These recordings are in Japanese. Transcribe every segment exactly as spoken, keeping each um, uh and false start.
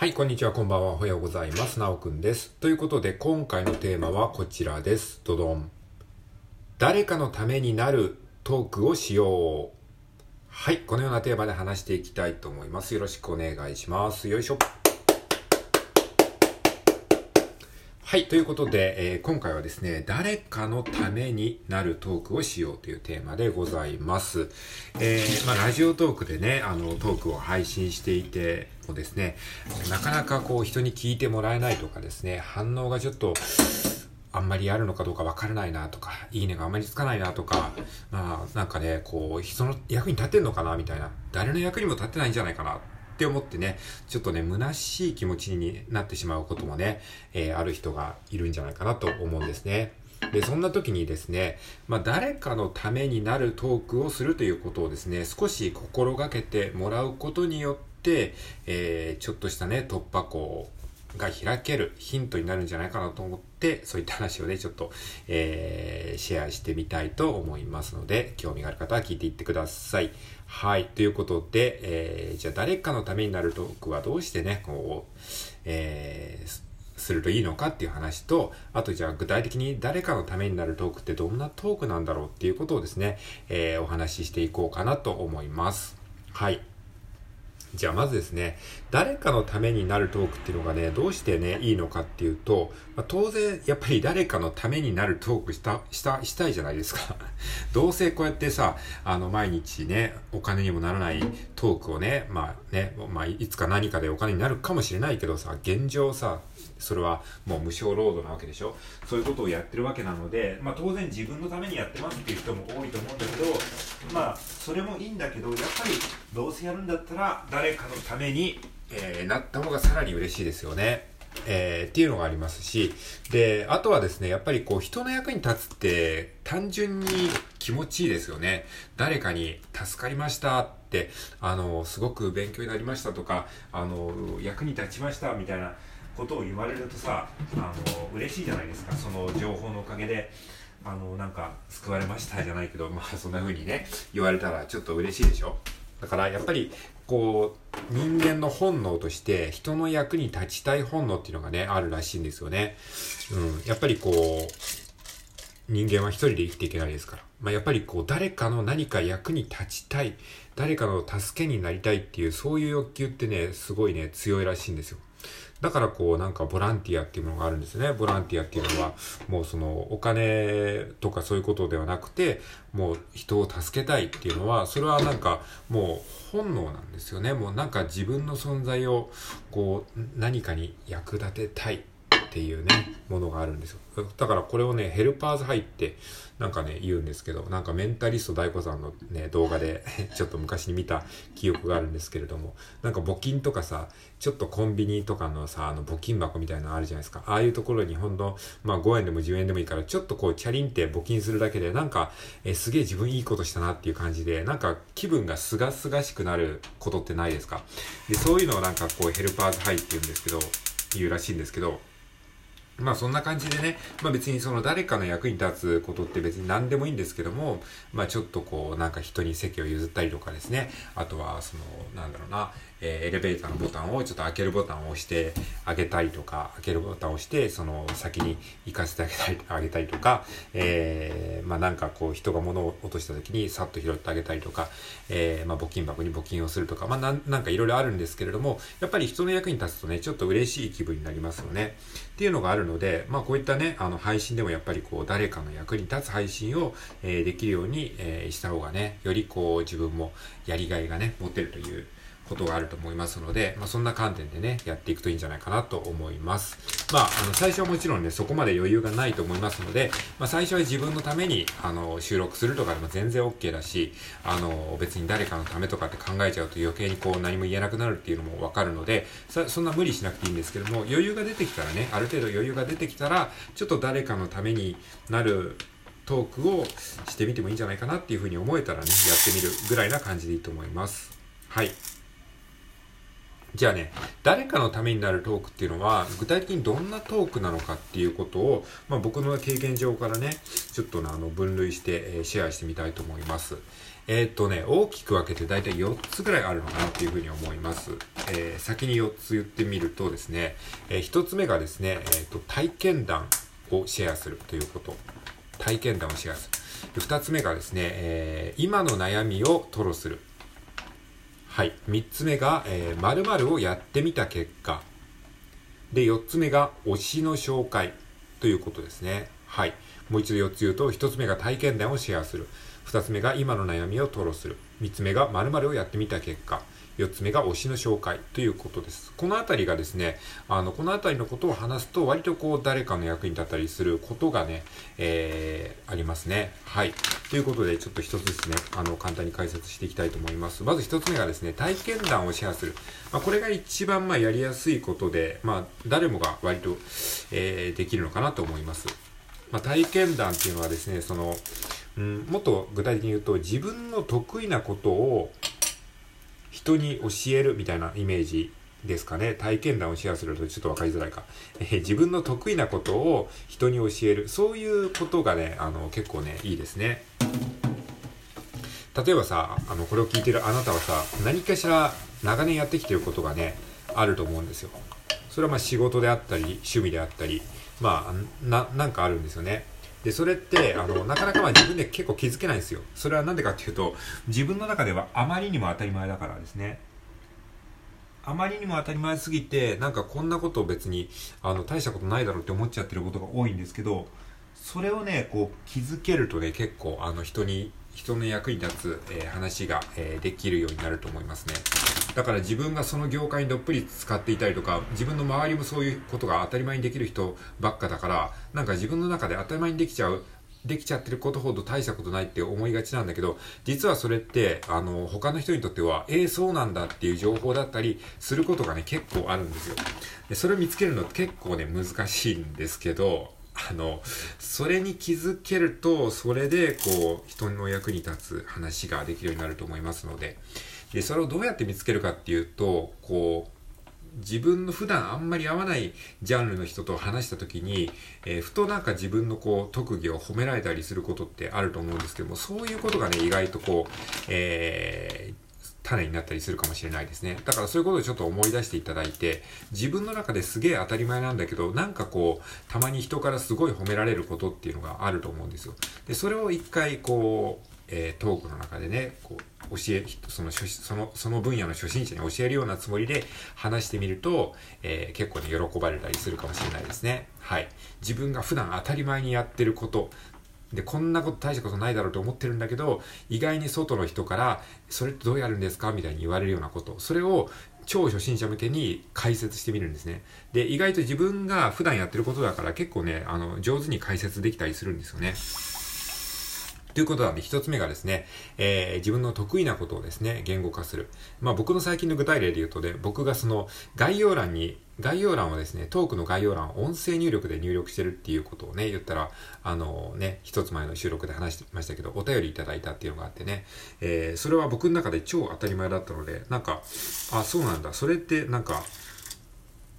はい、こんにちは、こんばんは、おはようございます。なおくんです。ということで、今回のテーマはこちらです。どどん。誰かのためになるトークをしよう。はい、このようなテーマで話していきたいと思います。よろしくお願いします。よいしょ。はい、ということで、えー、今回はですね、誰かのためになるトークをしようというテーマでございます。えー、まあ、ラジオトークでね、あの、トークを配信していてもですね、なかなかこう、人に聞いてもらえないとかですね、反応がちょっと、あんまりあるのかどうかわからないなとか、いいねがあんまりつかないなとか、まあ、なんかね、こう、人の役に立ってんのかなみたいな、誰の役にも立ってないんじゃないかな。って思ってね、ちょっとね、虚しい気持ちになってしまうこともね、えー、ある人がいるんじゃないかなと思うんですね。で、そんな時にですね、まあ、誰かのためになるトークをするということをですね、少し心がけてもらうことによって、えー、ちょっとしたね、突破口が開けるヒントになるんじゃないかなと思って、そういった話をね、ちょっと、えー、シェアしてみたいと思いますので、興味がある方は聞いていってください。はい、ということで、えー、じゃあ誰かのためになるトークはどうしてね、こう、えー、するといいのかっていう話と、あとじゃあ具体的に誰かのためになるトークってどんなトークなんだろうっていうことをですね、えー、お話ししていこうかなと思います。はい。じゃあまずですね、誰かのためになるトークっていうのがね、どうしてね、いいのかっていうと、まあ、当然、やっぱり誰かのためになるトークした、した、したいじゃないですか。どうせこうやってさ、あの、毎日ね、お金にもならないトークをね、まあね、まあ、いつか何かでお金になるかもしれないけどさ、現状さ、それはもう無償労働なわけでしょ。そういうことをやってるわけなので、まあ当然自分のためにやってますっていう人も多いと思うんだけど、まあそれもいいんだけど、やっぱりどうせやるんだったら誰かのために、えー、なった方がさらに嬉しいですよね。えー、っていうのがありますし、で、あとはですね、やっぱりこう人の役に立つって単純に気持ちいいですよね。誰かに助かりましたって、あの、すごく勉強になりましたとか、あの、役に立ちましたみたいな、ことを言われるとさ、あの嬉しいじゃないですか。その情報のおかげであのなんか救われましたじゃないけど、まあそんな風にね言われたらちょっと嬉しいでしょ。だからやっぱりこう人間の本能として人の役に立ちたい本能っていうのがねあるらしいんですよね。うん、やっぱりこう人間は一人で生きていけないですから。まあ、やっぱりこう誰かの何か役に立ちたい、誰かの助けになりたいっていうそういう欲求ってねすごいね強いらしいんですよ。だからこうなんかボランティアっていうものがあるんですね。ボランティアっていうのはもうそのお金とかそういうことではなくてもう人を助けたいっていうのはそれはなんかもう本能なんですよね。もうなんか自分の存在をこう何かに役立てたいっていうねものがあるんですよ。だからこれをねヘルパーズハイってなんかね言うんですけど、なんかメンタリスト大子さんのね動画でちょっと昔に見た記憶があるんですけれども、なんか募金とかさ、ちょっとコンビニとかのさ、あの募金箱みたいなのあるじゃないですか。ああいうところにほんのまあごえんでもじゅうえんでもいいからちょっとこうチャリンって募金するだけでなんかえすげえ自分いいことしたなっていう感じでなんか気分がすがすがしくなることってないですか。でそういうのをなんかこうヘルパーズハイって言うんですけど、言うらしいんですけど、まあそんな感じでね、まあ別にその誰かの役に立つことって別に何でもいいんですけども、まあちょっとこうなんか人に席を譲ったりとかですね、あとはそのなんだろうな、えー、エレベーターのボタンをちょっと開けるボタンを押してあげたりとか、開けるボタンを押してその先に行かせてあげたり、あげたりとか、えー、まあなんかこう人が物を落とした時にさっと拾ってあげたりとか、えー、まあ募金箱に募金をするとか、まあなん、なんかいろいろあるんですけれども、やっぱり人の役に立つとね、ちょっと嬉しい気分になりますよね。っていうのがあるので、まあこういったね、あの配信でもやっぱりこう誰かの役に立つ配信を、えー、できるように、えー、した方がね、よりこう自分もやりがいがね、持てるということがあると思いますので、まあそんな観点でね、やっていくといいんじゃないかなと思います。まああの最初はもちろんね、そこまで余裕がないと思いますので、まあ最初は自分のためにあの収録するとかでも全然 OK だし、あの別に誰かのためとかって考えちゃうと余計にこう何も言えなくなるっていうのもわかるので、そんな無理しなくていいんですけども、余裕が出てきたらね、ある程度余裕が出てきたら、ちょっと誰かのためになるトークをしてみてもいいんじゃないかなっていうふうに思えたらね、やってみるぐらいな感じでいいと思います。はい。じゃあね、誰かのためになるトークっていうのは具体的にどんなトークなのかっていうことを、まあ、僕の経験上からねちょっとあの分類して、えー、シェアしてみたいと思います。えーっとね、大きく分けて大体よっつぐらいあるのかなっていうふうに思います。えー、先によっつ言ってみるとですね、えー、ひとつめがですね、えーっと、体験談をシェアするということ。体験談をシェアする。ふたつめがですね、えー、今の悩みを吐露する。はい。みっつめが、えー、〇〇をやってみた結果。で、よっつめが推しの紹介ということですね。はい。もう一度よっつ言うと、ひとつめが体験談をシェアする。ふたつめが今の悩みを吐露する。みっつめが〇〇をやってみた結果。よっつめが推しの紹介ということです。このあたりがですね、あのこのあたりのことを話すと割とこう誰かの役に立ったりすることがね、えー、ありますね。はい。ということでちょっと一つですね、あの簡単に解説していきたいと思います。まず一つ目がですね、体験談をシェアする。まあ、これが一番まあやりやすいことで、まあ誰もが割と、えー、できるのかなと思います。まあ、体験談っていうのはですね、その、うん、もっと具体的に言うと自分の得意なことを人に教えるみたいなイメージですかね。体験談をシェアするとちょっと分かりづらいか、えー、自分の得意なことを人に教える、そういうことがね、あの結構ねいいですね。例えばさ、あのこれを聞いてるあなたはさ、何かしら長年やってきてることがねあると思うんですよ。それはまあ仕事であったり趣味であったり、まあ な, なんかあるんですよね。でそれってあのなかなかまあ自分で結構気づけないんですよ。それはなんでかっていうと、自分の中ではあまりにも当たり前だからですね。あまりにも当たり前すぎて、なんかこんなことを別にあの大したことないだろうって思っちゃってることが多いんですけど、それをねこう気づけるとね、結構あの人に人の役に立つ、えー、話が、えー、できるようになると思いますね。だから自分がその業界にどっぷり使っていたりとか、自分の周りもそういうことが当たり前にできる人ばっかだから、なんか自分の中で当たり前にできちゃうできちゃってることほど大したことないって思いがちなんだけど、実はそれってあの他の人にとってはえー、そうなんだっていう情報だったりすることがね結構あるんですよ。でそれを見つけるの結構ね難しいんですけど、あのそれに気づけると、それでこう人の役に立つ話ができるようになると思いますので、でそれをどうやって見つけるかっていうと、こう自分の普段あんまり合わないジャンルの人と話した時に、えー、ふとなんか自分のこう特技を褒められたりすることってあると思うんですけども、そういうことがね意外とこう、えー種になったりするかもしれないですね。だからそういうことをちょっと思い出していただいて、自分の中ですげえ当たり前なんだけど、なんかこうたまに人からすごい褒められることっていうのがあると思うんですよ。でそれを一回こう、えー、トークの中でねこう教えその、その、その分野の初心者に教えるようなつもりで話してみると、えー、結構ね喜ばれたりするかもしれないですね。はい。自分が普段当たり前にやってることで、こんなこと大したことないだろうと思ってるんだけど、意外に外の人からそれってどうやるんですかみたいに言われるようなこと、それを超初心者向けに解説してみるんですね。で意外と自分が普段やってることだから、結構ねあの上手に解説できたりするんですよね。ということなんで、一つ目がですね、えー、自分の得意なことをですね言語化する。まあ僕の最近の具体例で言うとね、僕がその概要欄に概要欄をですね、トークの概要欄を音声入力で入力してるっていうことをね言ったら、あのね一つ前の収録で話してましたけど、お便りいただいたっていうのがあってね、えー、それは僕の中で超当たり前だったので、なんかあそうなんだ、それってなんか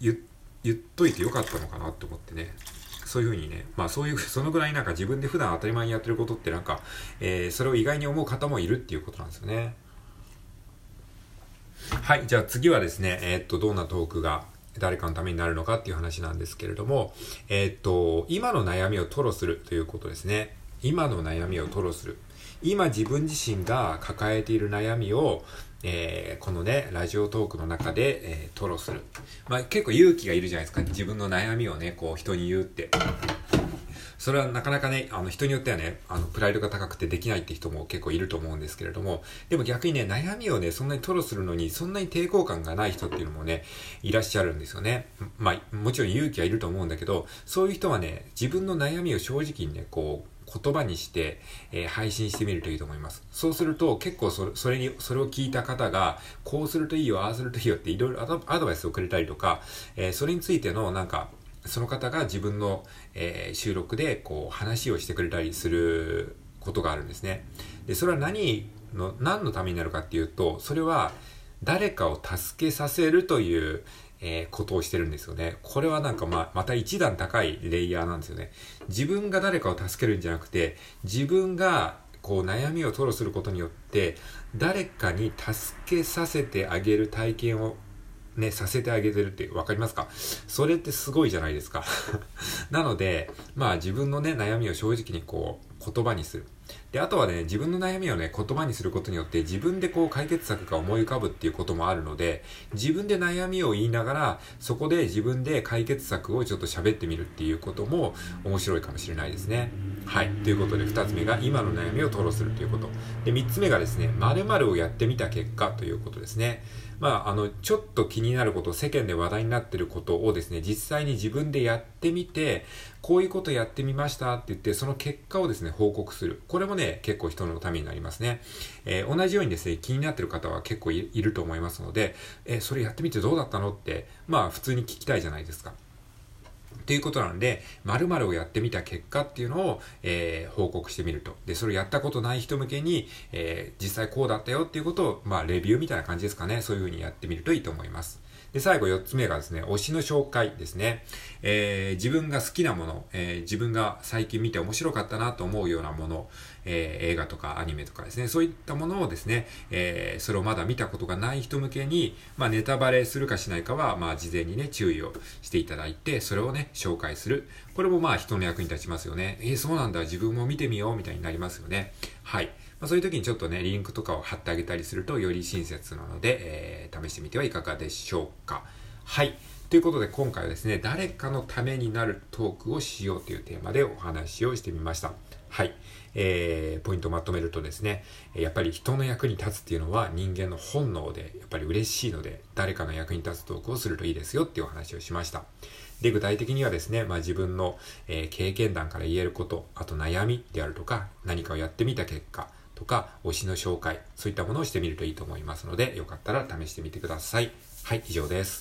言, 言っといてよかったのかなと思ってね。そういう風にね、まあそういうそのぐらいなんか自分で普段当たり前にやってることってなんか、えー、それを意外に思う方もいるっていうことなんですよね。はい、じゃあ次はですね、えー、っとどんなトークが誰かのためになるのかっていう話なんですけれども、えー、っと今の悩みを吐露するということですね。今の悩みを吐露する。今自分自身が抱えている悩みを、えー、このねラジオトークの中で、えー、吐露する。まあ結構勇気がいるじゃないですか。自分の悩みをねこう人に言うって、それはなかなかねあの人によってはねあのプライドが高くてできないって人も結構いると思うんですけれども、でも逆にね悩みをねそんなに吐露するのにそんなに抵抗感がない人っていうのもねいらっしゃるんですよね。まあもちろん勇気はいると思うんだけど、そういう人はね自分の悩みを正直にねこう言葉にして、えー、配信してみるといいと思います。そうすると結構 そ, それにそれを聞いた方がこうするといいよ、ああするといいよっていろいろアドバイスをくれたりとか、えー、それについてのなんかその方が自分の、えー、収録でこう話をしてくれたりすることがあるんですね。でそれは何の何のためになるかっていうと、それは誰かを助けさせるという、えー、ことをしてるんですよね。これはなんか ま, また一段高いレイヤーなんですよね。自分が誰かを助けるんじゃなくて、自分がこう悩みを吐露することによって誰かに助けさせてあげる体験をね、させてあげてるって分かりますか？それってすごいじゃないですかなので、まあ自分のね、悩みを正直にこう言葉にする。で、あとはね、自分の悩みをね、言葉にすることによって自分でこう解決策が思い浮かぶっていうこともあるので、自分で悩みを言いながらそこで自分で解決策をちょっと喋ってみるっていうことも面白いかもしれないですね。はい、ということでふたつめが今の悩みを吐露するということで、みっつめがですね、〇〇をやってみた結果ということですね。まあ、あのちょっと気になること、世間で話題になっていることをですね、実際に自分でやってみて、こういうことやってみましたって言って、その結果をですね、報告する。これもね、結構人のためになりますね。えー、同じようにですね、気になっている方は結構 い, いると思いますので、えー、それやってみてどうだったのって、まあ普通に聞きたいじゃないですか。ということなんで、〇〇をやってみた結果っていうのを、えー、報告してみると。で、それをやったことない人向けに、えー、実際こうだったよっていうことを、まあ、レビューみたいな感じですかね。そういうふうにやってみるといいと思います。で、最後よっつめがですね、推しの紹介ですね。えー、自分が好きなもの、えー、自分が最近見て面白かったなと思うようなもの、えー、映画とかアニメとかですね、そういったものをですね、えー、それをまだ見たことがない人向けに、まあ、ネタバレするかしないかは、まあ、事前にね、注意をしていただいて、それをね、紹介する。これもまあ人の役に立ちますよね。えー、そうなんだ、自分も見てみようみたいになりますよね。はい。まあ、そういう時にちょっとね、リンクとかを貼ってあげたりするとより親切なので、えー、試してみてはいかがでしょうか。はい。ということで今回はですね、誰かのためになるトークをしようというテーマでお話をしてみました。はい。えー、ポイントをまとめるとですね、やっぱり人の役に立つっていうのは人間の本能でやっぱり嬉しいので、誰かの役に立つトークをするといいですよっていうお話をしました。で、具体的にはですね、まあ、自分の、えー、経験談から言えること、あと悩みであるとか、何かをやってみた結果とか、推しの紹介、そういったものをしてみるといいと思いますので、よかったら試してみてください。はい、以上です。